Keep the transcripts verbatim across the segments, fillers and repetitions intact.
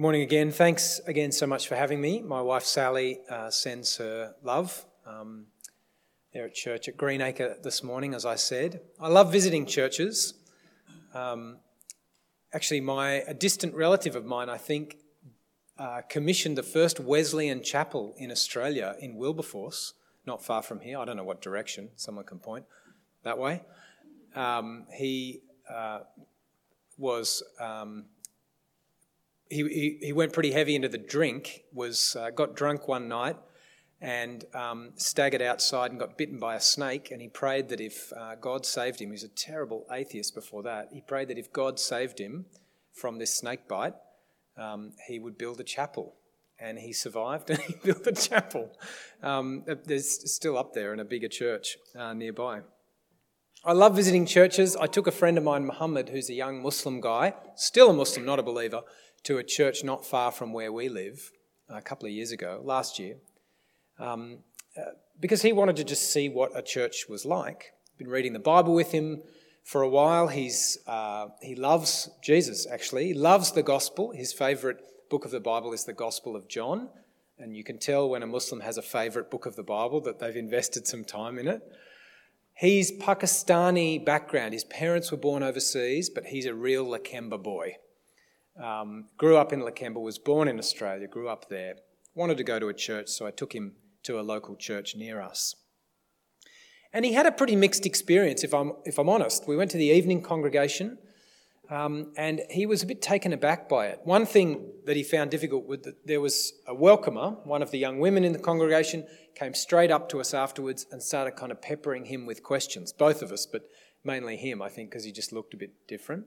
Morning again. Thanks again so much for having me. My wife Sally uh, sends her love. Um, they're at church at Greenacre this morning, as I said. I love visiting churches. Um, actually, my a distant relative of mine, I think, uh, commissioned the first Wesleyan chapel in Australia in Wilberforce, not far from here. I don't know what direction. Someone can point that way. Um, he uh, was... Um, He, he he went pretty heavy into the drink, was uh, got drunk one night and um, staggered outside and got bitten by a snake, and he prayed that if uh, God saved him — he was a terrible atheist before that — he prayed that if God saved him from this snake bite, um, he would build a chapel. And he survived and he built a chapel. Um, there's still up there in a bigger church uh, nearby. I love visiting churches. I took a friend of mine, Muhammad, who's a young Muslim guy, still a Muslim, not a believer, to a church not far from where we live a couple of years ago, last year, um, uh, because he wanted to just see what a church was like. I've been reading the Bible with him for a while. He's uh, he loves Jesus, actually. He loves the gospel. His favourite book of the Bible is the Gospel of John, and you can tell when a Muslim has a favourite book of the Bible that they've invested some time in it. He's Pakistani background. His parents were born overseas, but he's a real Lakemba boy. Um, grew up in Lakemba, was born in Australia, grew up there, wanted to go to a church, so I took him to a local church near us. And he had a pretty mixed experience, if I'm if I'm honest. We went to the evening congregation, um, and he was a bit taken aback by it. One thing that he found difficult was that there was a welcomer, one of the young women in the congregation, came straight up to us afterwards and started kind of peppering him with questions, both of us, but mainly him, I think, because he just looked a bit different,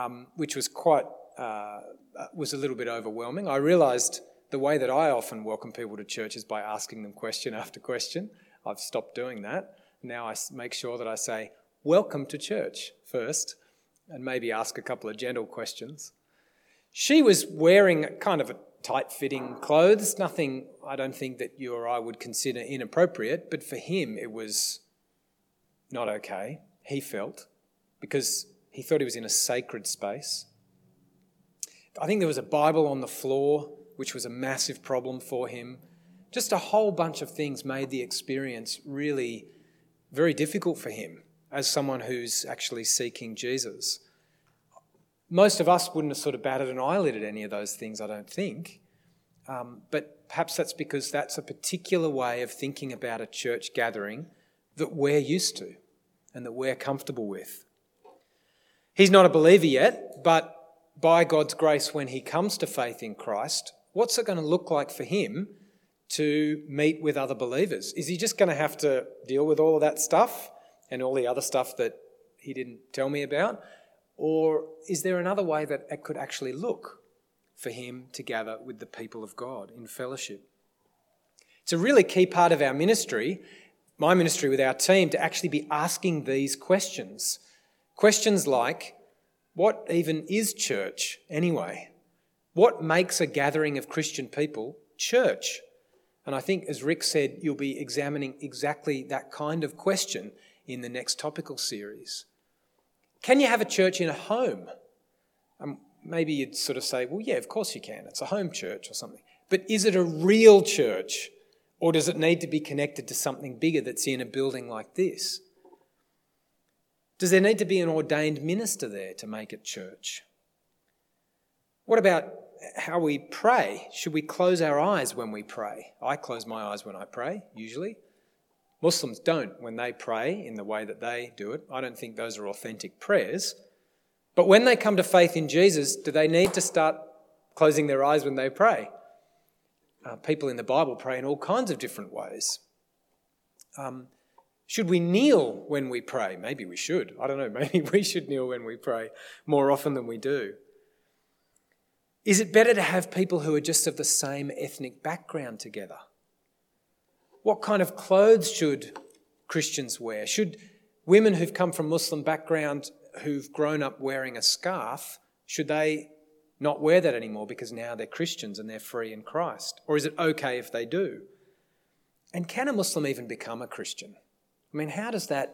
um, which was quite... Uh, was a little bit overwhelming. I realised the way that I often welcome people to church is by asking them question after question. I've stopped doing that. Now I make sure that I say, "Welcome to church" first, and maybe ask a couple of gentle questions. She was wearing kind of a tight-fitting clothes, nothing I don't think that you or I would consider inappropriate, but for him it was not okay, he felt, because he thought he was in a sacred space. I think there was a Bible on the floor, which was a massive problem for him. Just a whole bunch of things made the experience really very difficult for him as someone who's actually seeking Jesus. Most of us wouldn't have sort of batted an eyelid at any of those things, I don't think. Um, but perhaps that's because that's a particular way of thinking about a church gathering that we're used to and that we're comfortable with. He's not a believer yet, but by God's grace, when he comes to faith in Christ, what's it going to look like for him to meet with other believers? Is he just going to have to deal with all of that stuff and all the other stuff that he didn't tell me about? Or is there another way that it could actually look for him to gather with the people of God in fellowship? It's a really key part of our ministry, my ministry with our team, to actually be asking these questions. Questions like, what even is church anyway? What makes a gathering of Christian people church? And I think, as Rick said, you'll be examining exactly that kind of question in the next topical series. Can you have a church in a home? Um, maybe you'd sort of say, well, yeah, of course you can. It's a home church or something. But is it a real church? Or does it need to be connected to something bigger that's in a building like this? Does there need to be an ordained minister there to make it church? What about how we pray? Should we close our eyes when we pray? I close my eyes when I pray, usually. Muslims don't when they pray in the way that they do it. I don't think those are authentic prayers. But when they come to faith in Jesus, do they need to start closing their eyes when they pray? Uh, people in the Bible pray in all kinds of different ways. Um Should we kneel when we pray? Maybe we should. I don't know. Maybe we should kneel when we pray more often than we do. Is it better to have people who are just of the same ethnic background together? What kind of clothes should Christians wear? Should women who've come from Muslim background who've grown up wearing a scarf, should they not wear that anymore because now they're Christians and they're free in Christ? Or is it okay if they do? And can a Muslim even become a Christian? I mean, how does that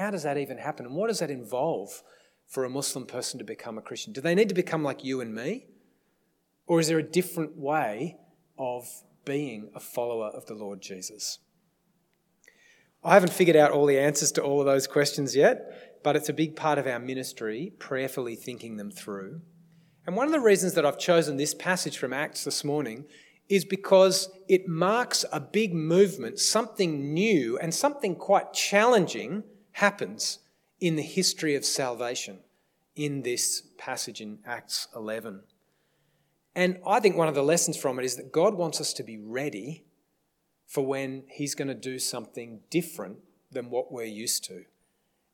how does that even happen? And what does that involve for a Muslim person to become a Christian? Do they need to become like you and me? Or is there a different way of being a follower of the Lord Jesus? I haven't figured out all the answers to all of those questions yet, but it's a big part of our ministry, prayerfully thinking them through. And one of the reasons that I've chosen this passage from Acts this morning is because it marks a big movement, something new and something quite challenging happens in the history of salvation in this passage in Acts eleven. And I think one of the lessons from it is that God wants us to be ready for when he's going to do something different than what we're used to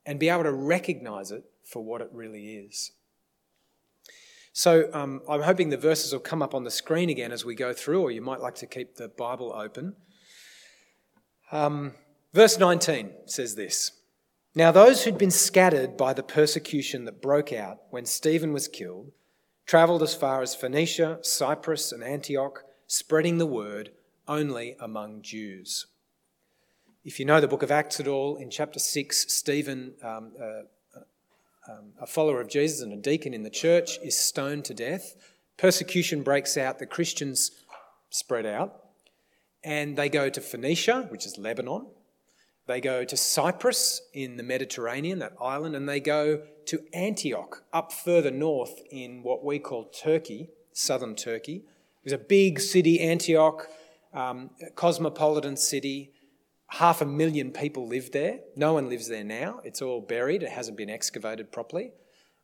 and be able to recognize it for what it really is. So um, I'm hoping the verses will come up on the screen again as we go through, or you might like to keep the Bible open. Um, verse nineteen says this, "Now those who'd been scattered by the persecution that broke out when Stephen was killed travelled as far as Phoenicia, Cyprus and Antioch, spreading the word only among Jews." If you know the book of Acts at all, in chapter six, Stephen, um, uh, um, a follower of Jesus and a deacon in the church, is stoned to death. Persecution breaks out, the Christians spread out, and they go to Phoenicia, which is Lebanon. They go to Cyprus in the Mediterranean, that island, and they go to Antioch, up further north in what we call Turkey, southern Turkey. It was a big city, Antioch, um, a cosmopolitan city. Half a million people lived there. No one lives there now. It's all buried. It hasn't been excavated properly.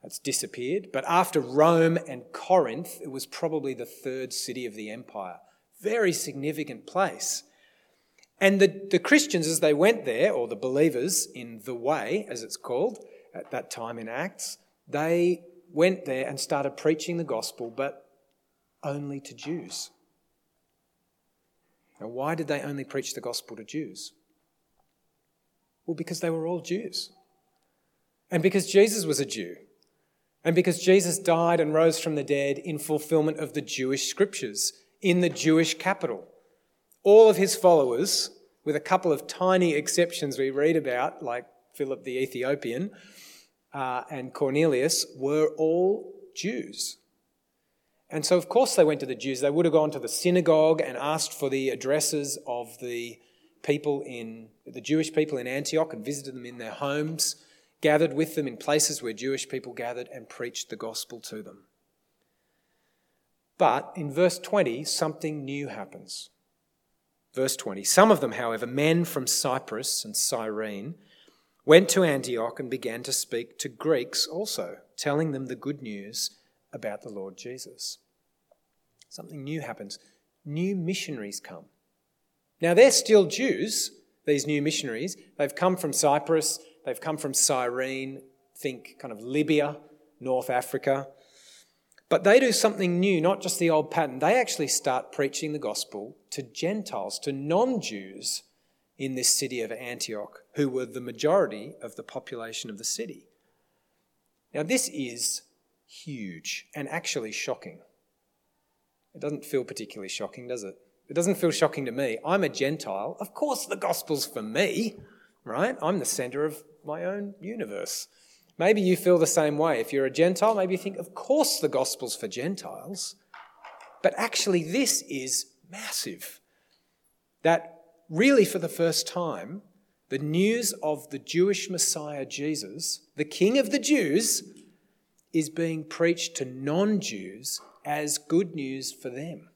It's disappeared. But after Rome and Corinth, it was probably the third city of the empire. Very significant place. And the, the Christians, as they went there, or the believers in the way, as it's called, at that time in Acts, they went there and started preaching the gospel, but only to Jews. Now, why did they only preach the gospel to Jews? Well, because they were all Jews. And because Jesus was a Jew. And because Jesus died and rose from the dead in fulfillment of the Jewish scriptures in the Jewish capital. All of his followers, with a couple of tiny exceptions we read about, like Philip the Ethiopian uh, and Cornelius, were all Jews. And so, of course, they went to the Jews. They would have gone to the synagogue and asked for the addresses of the people in the Jewish people in Antioch and visited them in their homes, gathered with them in places where Jewish people gathered and preached the gospel to them. But in verse twenty, something new happens. Verse twenty, "Some of them, however, men from Cyprus and Cyrene, went to Antioch and began to speak to Greeks also, telling them the good news about the Lord Jesus." Something new happens. New missionaries come. Now, they're still Jews, these new missionaries. They've come from Cyprus. They've come from Cyrene. Think kind of Libya, North Africa. But they do something new, not just the old pattern. They actually start preaching the gospel to Gentiles, to non-Jews in this city of Antioch, who were the majority of the population of the city. Now, this is huge and actually shocking. It doesn't feel particularly shocking, does it? It doesn't feel shocking to me. I'm a Gentile. Of course the gospel's for me, right? I'm the centre of my own universe. Maybe you feel the same way. If you're a Gentile, maybe you think, of course the gospel's for Gentiles. But actually this is massive. That really for the first time, the news of the Jewish Messiah Jesus, the King of the Jews, is being preached to non-Jews as good news for them.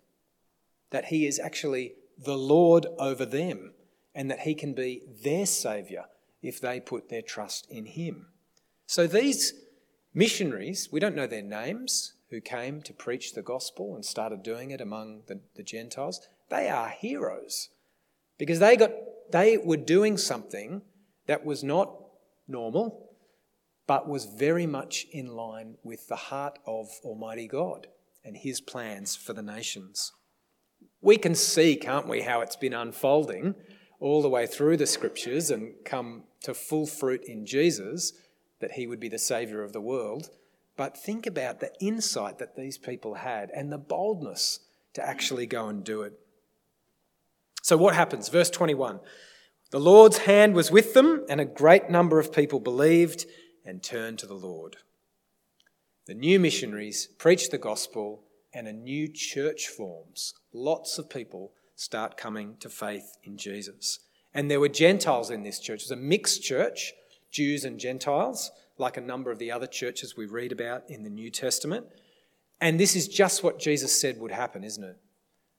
That he is actually the Lord over them and that he can be their saviour if they put their trust in him. So these missionaries, we don't know their names, who came to preach the gospel and started doing it among the, the Gentiles, they are heroes because they got they were doing something that was not normal but was very much in line with the heart of Almighty God and his plans for the nations. We can see, can't we, how it's been unfolding all the way through the scriptures and come to full fruit in Jesus, that he would be the saviour of the world. But think about the insight that these people had and the boldness to actually go and do it. So what happens? Verse twenty-one, "The Lord's hand was with them and a great number of people believed and turned to the Lord." The new missionaries preached the gospel and a new church forms. Lots of people start coming to faith in Jesus. And there were Gentiles in this church. It was a mixed church, Jews and Gentiles, like a number of the other churches we read about in the New Testament. And this is just what Jesus said would happen, isn't it?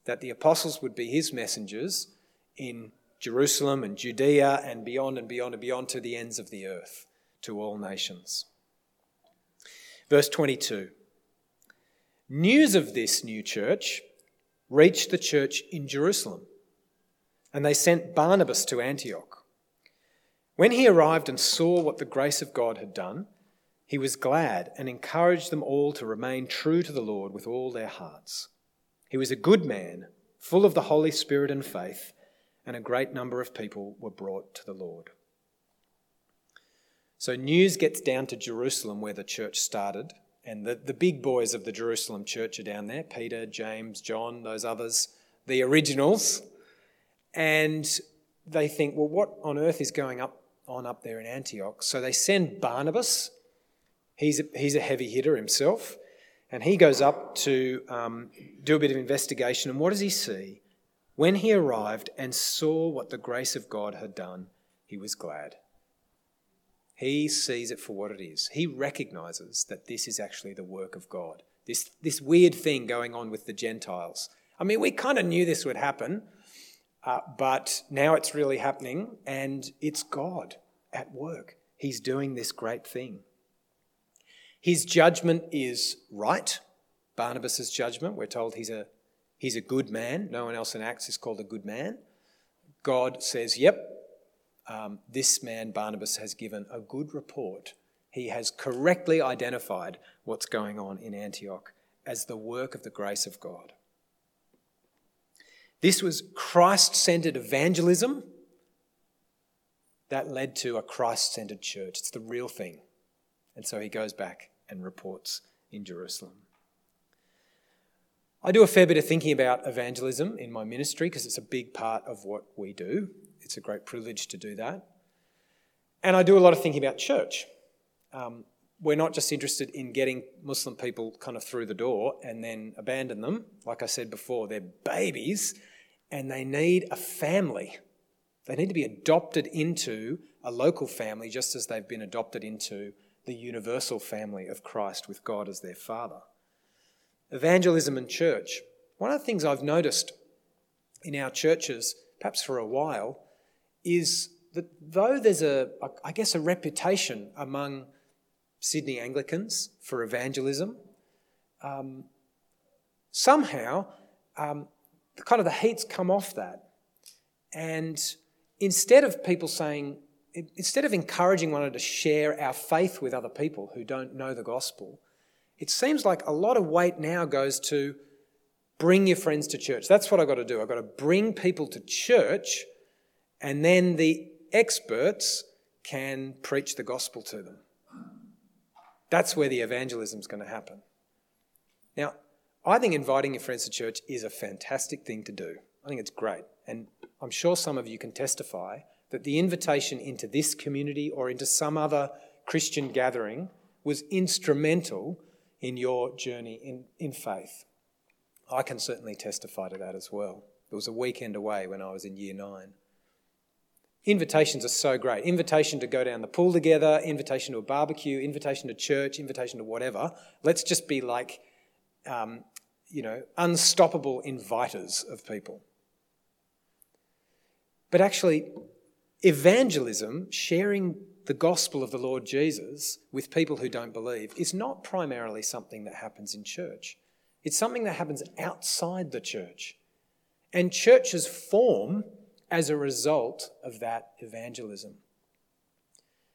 That the apostles would be his messengers in Jerusalem and Judea and beyond and beyond and beyond to the ends of the earth, to all nations. Verse twenty-two. News of this new church reached the church in Jerusalem, and they sent Barnabas to Antioch. When he arrived and saw what the grace of God had done, he was glad and encouraged them all to remain true to the Lord with all their hearts. He was a good man, full of the Holy Spirit and faith, and a great number of people were brought to the Lord. So news gets down to Jerusalem where the church started, and the, the big boys of the Jerusalem church are down there, Peter, James, John, those others, the originals. And they think, well, what on earth is going up on up there in Antioch? So they send Barnabas. He's a, he's a heavy hitter himself. And he goes up to um, do a bit of investigation. And what does he see? When he arrived and saw what the grace of God had done, he was glad. He sees it for what it is. He recognises that this is actually the work of God. This, this weird thing going on with the Gentiles. I mean, we kind of knew this would happen, uh, but now it's really happening, and it's God at work. He's doing this great thing. His judgment is right. Barnabas' judgment, we're told he's a he's a good man. No one else in Acts is called a good man. God says, yep, um, this man Barnabas has given a good report. He has correctly identified what's going on in Antioch as the work of the grace of God. This was Christ-centered evangelism that led to a Christ-centered church. It's the real thing. And so he goes back and reports in Jerusalem. I do a fair bit of thinking about evangelism in my ministry because it's a big part of what we do. It's a great privilege to do that. And I do a lot of thinking about church. Um, we're not just interested in getting Muslim people kind of through the door and then abandon them. Like I said before, they're babies and they need a family. They need to be adopted into a local family just as they've been adopted into the universal family of Christ with God as their Father. Evangelism and church. One of the things I've noticed in our churches, perhaps for a while, is that though there's a, I guess, a reputation among Sydney Anglicans for evangelism, um, somehow um, kind of the heat's come off that. And instead of people saying, Instead of encouraging one another to share our faith with other people who don't know the gospel, it seems like a lot of weight now goes to bring your friends to church. That's what I've got to do. I've got to bring people to church, and then the experts can preach the gospel to them. That's where the evangelism's going to happen. Now, I think inviting your friends to church is a fantastic thing to do. I think it's great. And I'm sure some of you can testify that the invitation into this community or into some other Christian gathering was instrumental in your journey in, in faith. I can certainly testify to that as well. It was a weekend away when I was in year nine. Invitations are so great. Invitation to go down the pool together, invitation to a barbecue, invitation to church, invitation to whatever. Let's just be like, um, you know, unstoppable inviters of people. But actually, evangelism, sharing the gospel of the Lord Jesus with people who don't believe, is not primarily something that happens in church. It's something that happens outside the church. And churches form as a result of that evangelism.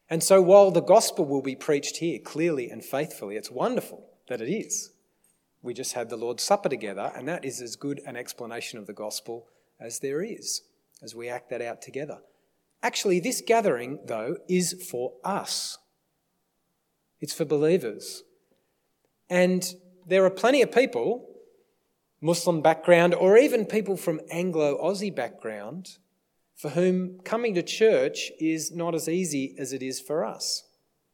And so while the gospel will be preached here clearly and faithfully, it's wonderful that it is. We just had the Lord's Supper together, and that is as good an explanation of the gospel as there is, as we act that out together. Actually, this gathering, though, is for us. It's for believers. And there are plenty of people, Muslim background, or even people from Anglo-Aussie background, for whom coming to church is not as easy as it is for us,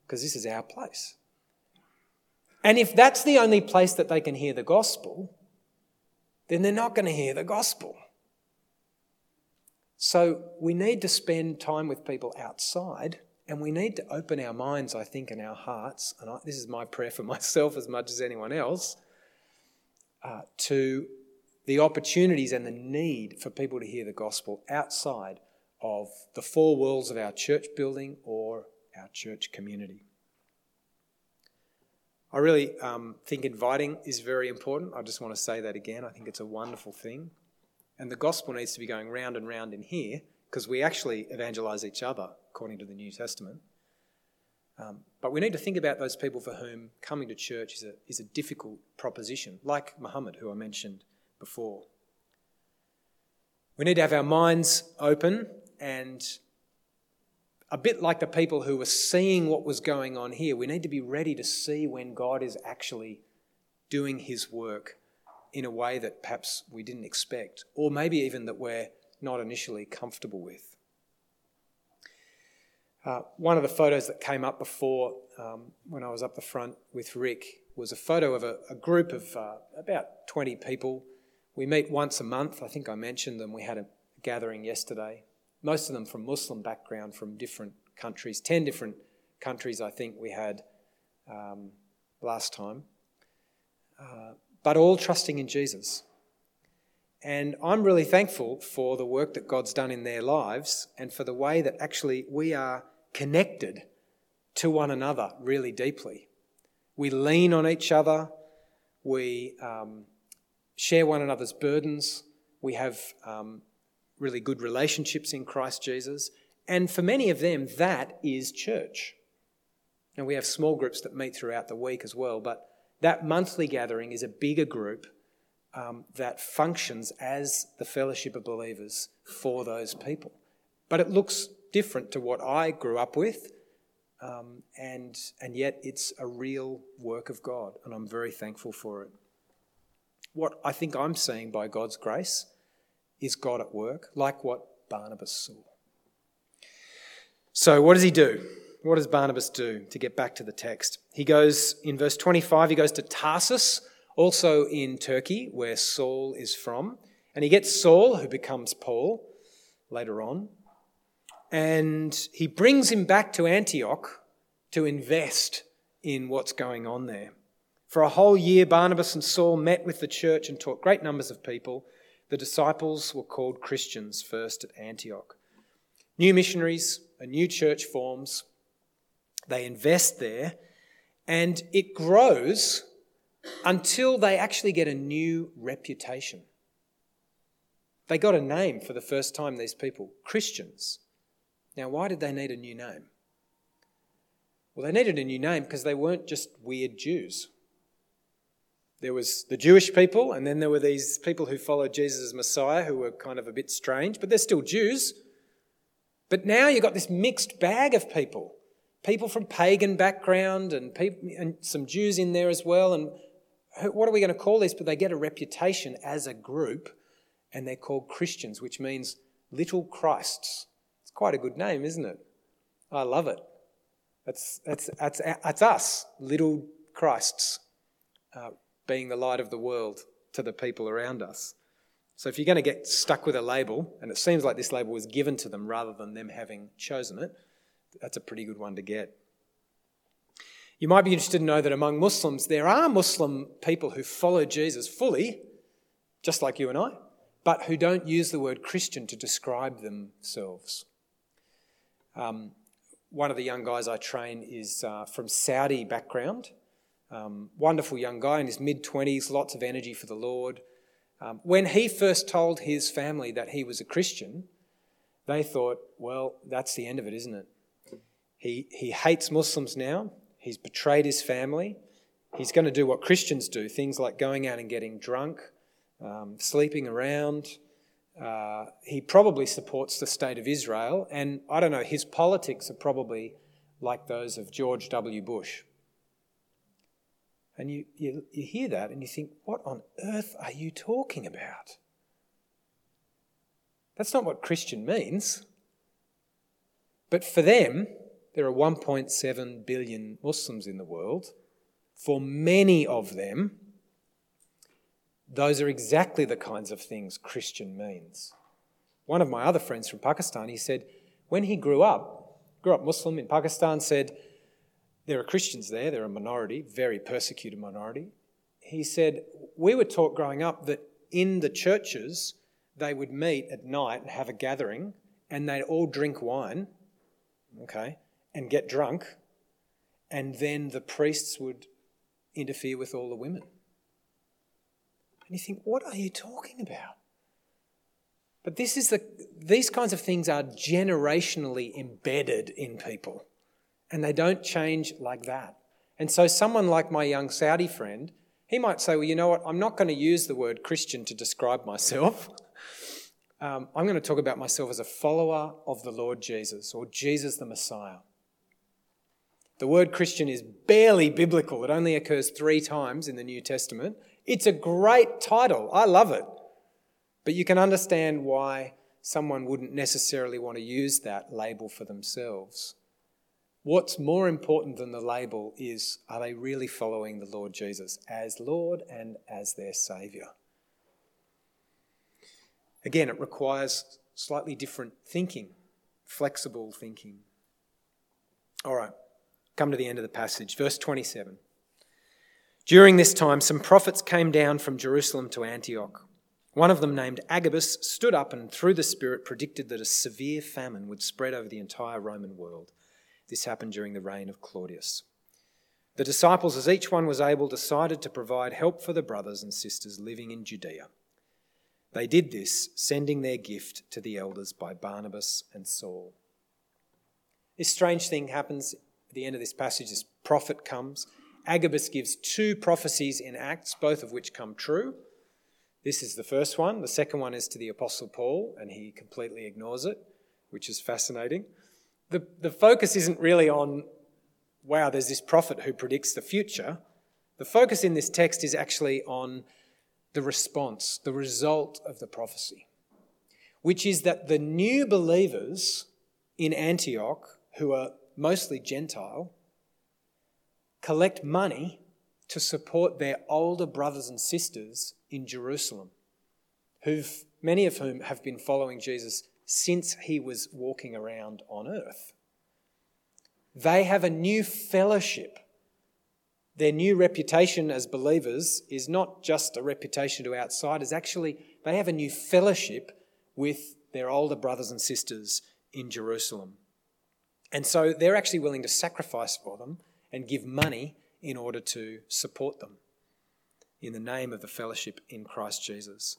because this is our place. And if that's the only place that they can hear the gospel, then they're not going to hear the gospel. So we need to spend time with people outside, and we need to open our minds, I think, and our hearts, and I, this is my prayer for myself as much as anyone else, uh, to the opportunities and the need for people to hear the gospel outside of the four walls of our church building or our church community. I really um, think inviting is very important. I just want to say that again. I think it's a wonderful thing. And the gospel needs to be going round and round in here, because we actually evangelize each other according to the New Testament. Um, but we need to think about those people for whom coming to church is a, is a difficult proposition, like Muhammad, who I mentioned before. We need to have our minds open, and a bit like the people who were seeing what was going on here, we need to be ready to see when God is actually doing his work in a way that perhaps we didn't expect, or maybe even that we're not initially comfortable with. Uh, one of the photos that came up before um, when I was up the front with Rick was a photo of a, a group of uh, about twenty people. We meet once a month. I think I mentioned them. We had a gathering yesterday. Most of them from Muslim background, from different countries, ten different countries I think we had um, last time, uh, but all trusting in Jesus. And I'm really thankful for the work that God's done in their lives, and for the way that actually we are connected to one another really deeply. We lean on each other, we um, share one another's burdens, we have Um, really good relationships in Christ Jesus. And for many of them, that is church. And we have small groups that meet throughout the week as well, but that monthly gathering is a bigger group um, that functions as the fellowship of believers for those people. But it looks different to what I grew up with, um, and, and yet it's a real work of God, and I'm very thankful for it. What I think I'm seeing by God's grace is God at work, like what Barnabas saw. So what does he do? What does Barnabas do, to get back to the text? He goes, in verse twenty-five, he goes to Tarsus, also in Turkey, where Saul is from. And he gets Saul, who becomes Paul later on. And he brings him back to Antioch to invest in what's going on there. For a whole year, Barnabas and Saul met with the church and taught great numbers of people. The disciples were called Christians first at Antioch. New missionaries, a new church forms. They invest there, and it grows until they actually get a new reputation. They got a name for the first time, these people, Christians. Now, why did they need a new name? Well, they needed a new name because they weren't just weird Jews. There was the Jewish people, and then there were these people who followed Jesus as Messiah who were kind of a bit strange, but they're still Jews. But now you've got this mixed bag of people, people from pagan background and, people, and some Jews in there as well. And what are we going to call these? But they get a reputation as a group, and they're called Christians, which means little Christs. It's quite a good name, isn't it? I love it. That's, that's, that's, that's us, little Christs. Uh, being the light of the world to the people around us. So if you're going to get stuck with a label, and it seems like this label was given to them rather than them having chosen it, that's a pretty good one to get. You might be interested to know that among Muslims, there are Muslim people who follow Jesus fully, just like you and I, but who don't use the word Christian to describe themselves. Um, one of the young guys I train is uh, from Saudi background. Um, wonderful young guy in his mid-twenties, lots of energy for the Lord. Um, when he first told his family that he was a Christian, they thought, well, that's the end of it, isn't it? He he hates Muslims now. He's betrayed his family. He's going to do what Christians do, things like going out and getting drunk, um, sleeping around. Uh, he probably supports the state of Israel, and I don't know, his politics are probably like those of George W. Bush. And you, you you hear that and you think, what on earth are you talking about? That's not what Christian means. But for them, there are one point seven billion Muslims in the world, For many of them, those are exactly the kinds of things Christian means. One of my other friends from Pakistan, he said, when he grew up, grew up Muslim in Pakistan, said, there are Christians there, they're a minority, very persecuted minority. He said, we were taught growing up that in the churches, they would meet at night and have a gathering, and they'd all drink wine, okay, and get drunk, and then the priests would interfere with all the women. And you think, what are you talking about? But this is the these kinds of things are generationally embedded in people, and they don't change like that. And so someone like my young Saudi friend, he might say, well, you know what, I'm not going to use the word Christian to describe myself. um, I'm going to talk about myself as a follower of the Lord Jesus, or Jesus the Messiah. The word Christian is barely biblical. It only occurs three times in the New Testament. It's a great title. I love it. But you can understand why someone wouldn't necessarily want to use that label for themselves. What's more important than the label is, are they really following the Lord Jesus as Lord and as their Saviour? Again, it requires slightly different thinking, flexible thinking. All right, come to the end of the passage, verse twenty-seven. During this time, some prophets came down from Jerusalem to Antioch. One of them, named Agabus, stood up and through the Spirit predicted that a severe famine would spread over the entire Roman world. This happened during the reign of Claudius. The disciples, as each one was able, decided to provide help for the brothers and sisters living in Judea. They did this, sending their gift to the elders by Barnabas and Saul. This strange thing happens at the end of this passage. This prophet comes. Agabus gives two prophecies in Acts, both of which come true. This is the first one. The second one is to the Apostle Paul, and he completely ignores it, which is fascinating. The, the focus isn't really on, wow, there's this prophet who predicts the future. The focus in this text is actually on the response, the result of the prophecy, which is that the new believers in Antioch, who are mostly Gentile, collect money to support their older brothers and sisters in Jerusalem, who've many of whom have been following Jesus since he was walking around on earth. They have a new fellowship. Their new reputation as believers is not just a reputation to outsiders. Actually, they have a new fellowship with their older brothers and sisters in Jerusalem. And so they're actually willing to sacrifice for them and give money in order to support them in the name of the fellowship in Christ Jesus.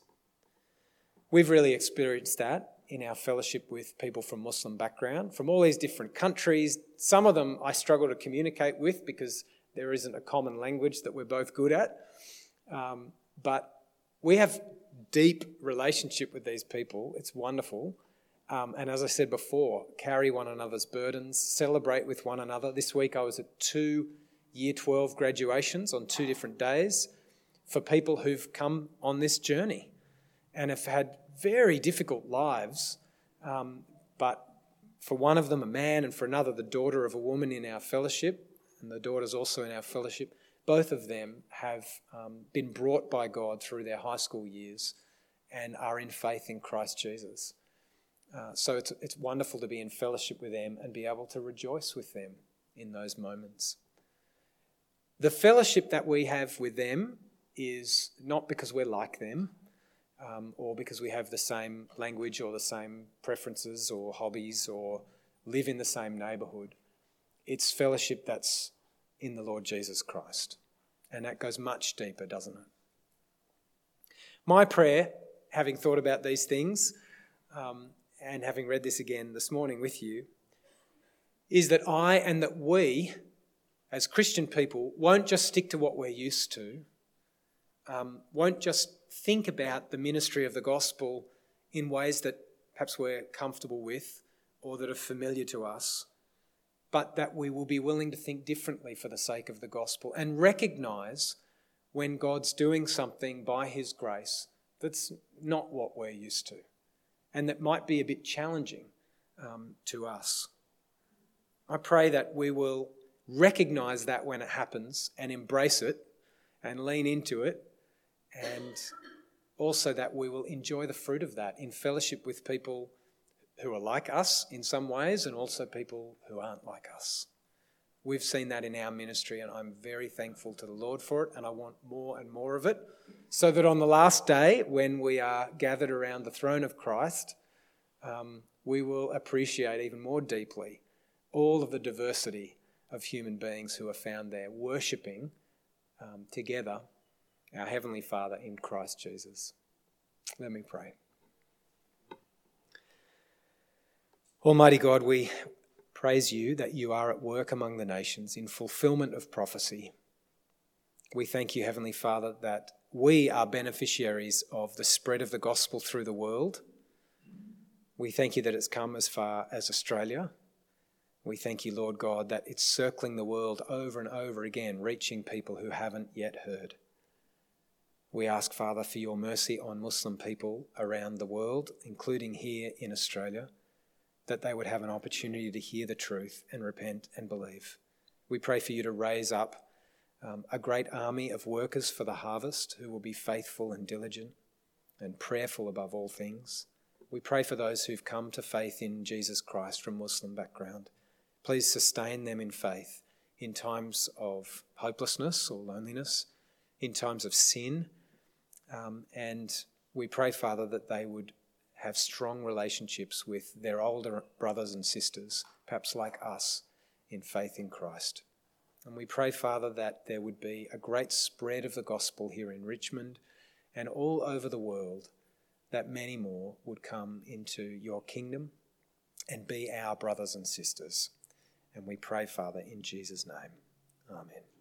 We've really experienced that in our fellowship with people from Muslim background, from all these different countries. Some of them I struggle to communicate with because there isn't a common language that we're both good at. Um, but we have deep relationship with these people. It's wonderful. Um, and as I said before, carry one another's burdens, celebrate with one another. This week I was at two year twelve graduations on two different days for people who've come on this journey and have had very difficult lives. Um, but for one of them, a man, and for another, the daughter of a woman in our fellowship, and the daughter's also in our fellowship, both of them have um, been brought by God through their high school years and are in faith in Christ Jesus. Uh, so it's, it's wonderful to be in fellowship with them and be able to rejoice with them in those moments. The fellowship that we have with them is not because we're like them, Um, or because we have the same language or the same preferences or hobbies or live in the same neighbourhood. It's fellowship that's in the Lord Jesus Christ. And that goes much deeper, doesn't it? My prayer, having thought about these things um, and having read this again this morning with you, is that I and that we, as Christian people, won't just stick to what we're used to, um, won't just think about the ministry of the gospel in ways that perhaps we're comfortable with or that are familiar to us, but that we will be willing to think differently for the sake of the gospel and recognise when God's doing something by his grace that's not what we're used to and that might be a bit challenging um, to us. I pray that we will recognize that when it happens and embrace it and lean into it, and also that we will enjoy the fruit of that in fellowship with people who are like us in some ways and also people who aren't like us. We've seen that in our ministry, and I'm very thankful to the Lord for it, and I want more and more of it, so that on the last day when we are gathered around the throne of Christ, um, we will appreciate even more deeply all of the diversity of human beings who are found there worshipping um, together our Heavenly Father in Christ Jesus. Let me pray. Almighty God, we praise you that you are at work among the nations in fulfillment of prophecy. We thank you, Heavenly Father, that we are beneficiaries of the spread of the gospel through the world. We thank you that it's come as far as Australia. We thank you, Lord God, that it's circling the world over and over again, reaching people who haven't yet heard. We ask, Father, for your mercy on Muslim people around the world, including here in Australia, that they would have an opportunity to hear the truth and repent and believe. We pray for you to raise up um, a great army of workers for the harvest who will be faithful and diligent and prayerful above all things. We pray for those who've come to faith in Jesus Christ from Muslim background. Please sustain them in faith in times of hopelessness or loneliness, in times of sin. Um, and we pray, Father, that they would have strong relationships with their older brothers and sisters, perhaps like us, in faith in Christ. And we pray, Father, that there would be a great spread of the gospel here in Richmond and all over the world, that many more would come into your kingdom and be our brothers and sisters. And we pray, Father, in Jesus' name. Amen.